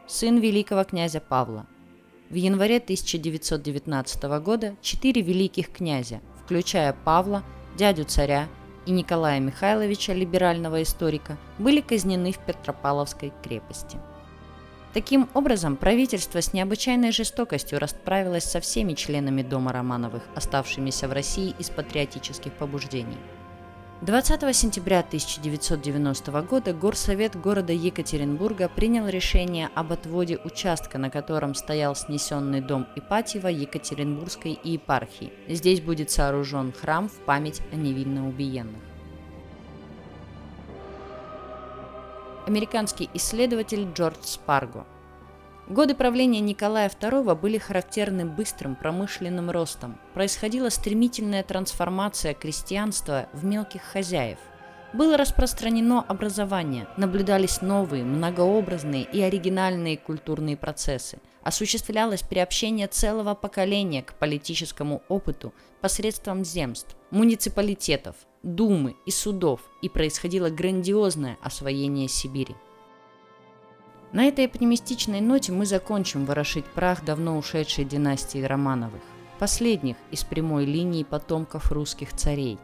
сын великого князя Павла. В январе тысяча девятьсот девятнадцатого года четыре великих князя, включая Павла, дядю царя и Николая Михайловича, либерального историка, были казнены в Петропавловской крепости. Таким образом, правительство с необычайной жестокостью расправилось со всеми членами дома Романовых, оставшимися в России из патриотических побуждений. двадцатого сентября тысяча девятьсот девяностого года Горсовет города Екатеринбурга принял решение об отводе участка, на котором стоял снесенный дом Ипатьева, Екатеринбургской епархии. Здесь будет сооружен храм в память о невинно убиенных. Американский исследователь Джордж Спарго. Годы правления Николая Второго были характерны быстрым промышленным ростом. Происходила стремительная трансформация крестьянства в мелких хозяев. Было распространено образование, наблюдались новые, многообразные и оригинальные культурные процессы, осуществлялось приобщение целого поколения к политическому опыту посредством земств, муниципалитетов, думы и судов, и происходило грандиозное освоение Сибири. На этой оптимистичной ноте мы закончим ворошить прах давно ушедшей династии Романовых, последних из прямой линии потомков русских царей.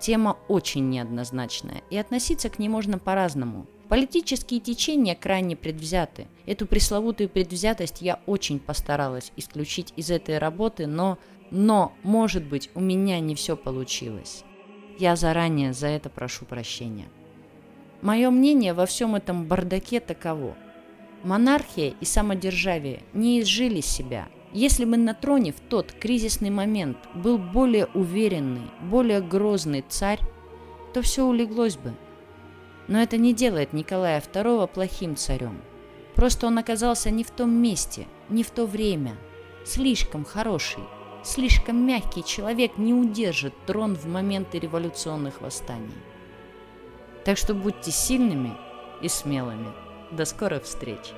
Тема очень неоднозначная, и относиться к ней можно по-разному. Политические течения крайне предвзяты. Эту пресловутую предвзятость я очень постаралась исключить из этой работы, но, но, может быть, у меня не все получилось. Я заранее за это прошу прощения. Мое мнение во всем этом бардаке таково. Монархия и самодержавие не изжили себя. Если бы на троне в тот кризисный момент был более уверенный, более грозный царь, то все улеглось бы. Но это не делает Николая Второго плохим царем. Просто он оказался не в том месте, не в то время. Слишком хороший, слишком мягкий человек не удержит трон в моменты революционных восстаний. Так что будьте сильными и смелыми. До скорых встреч!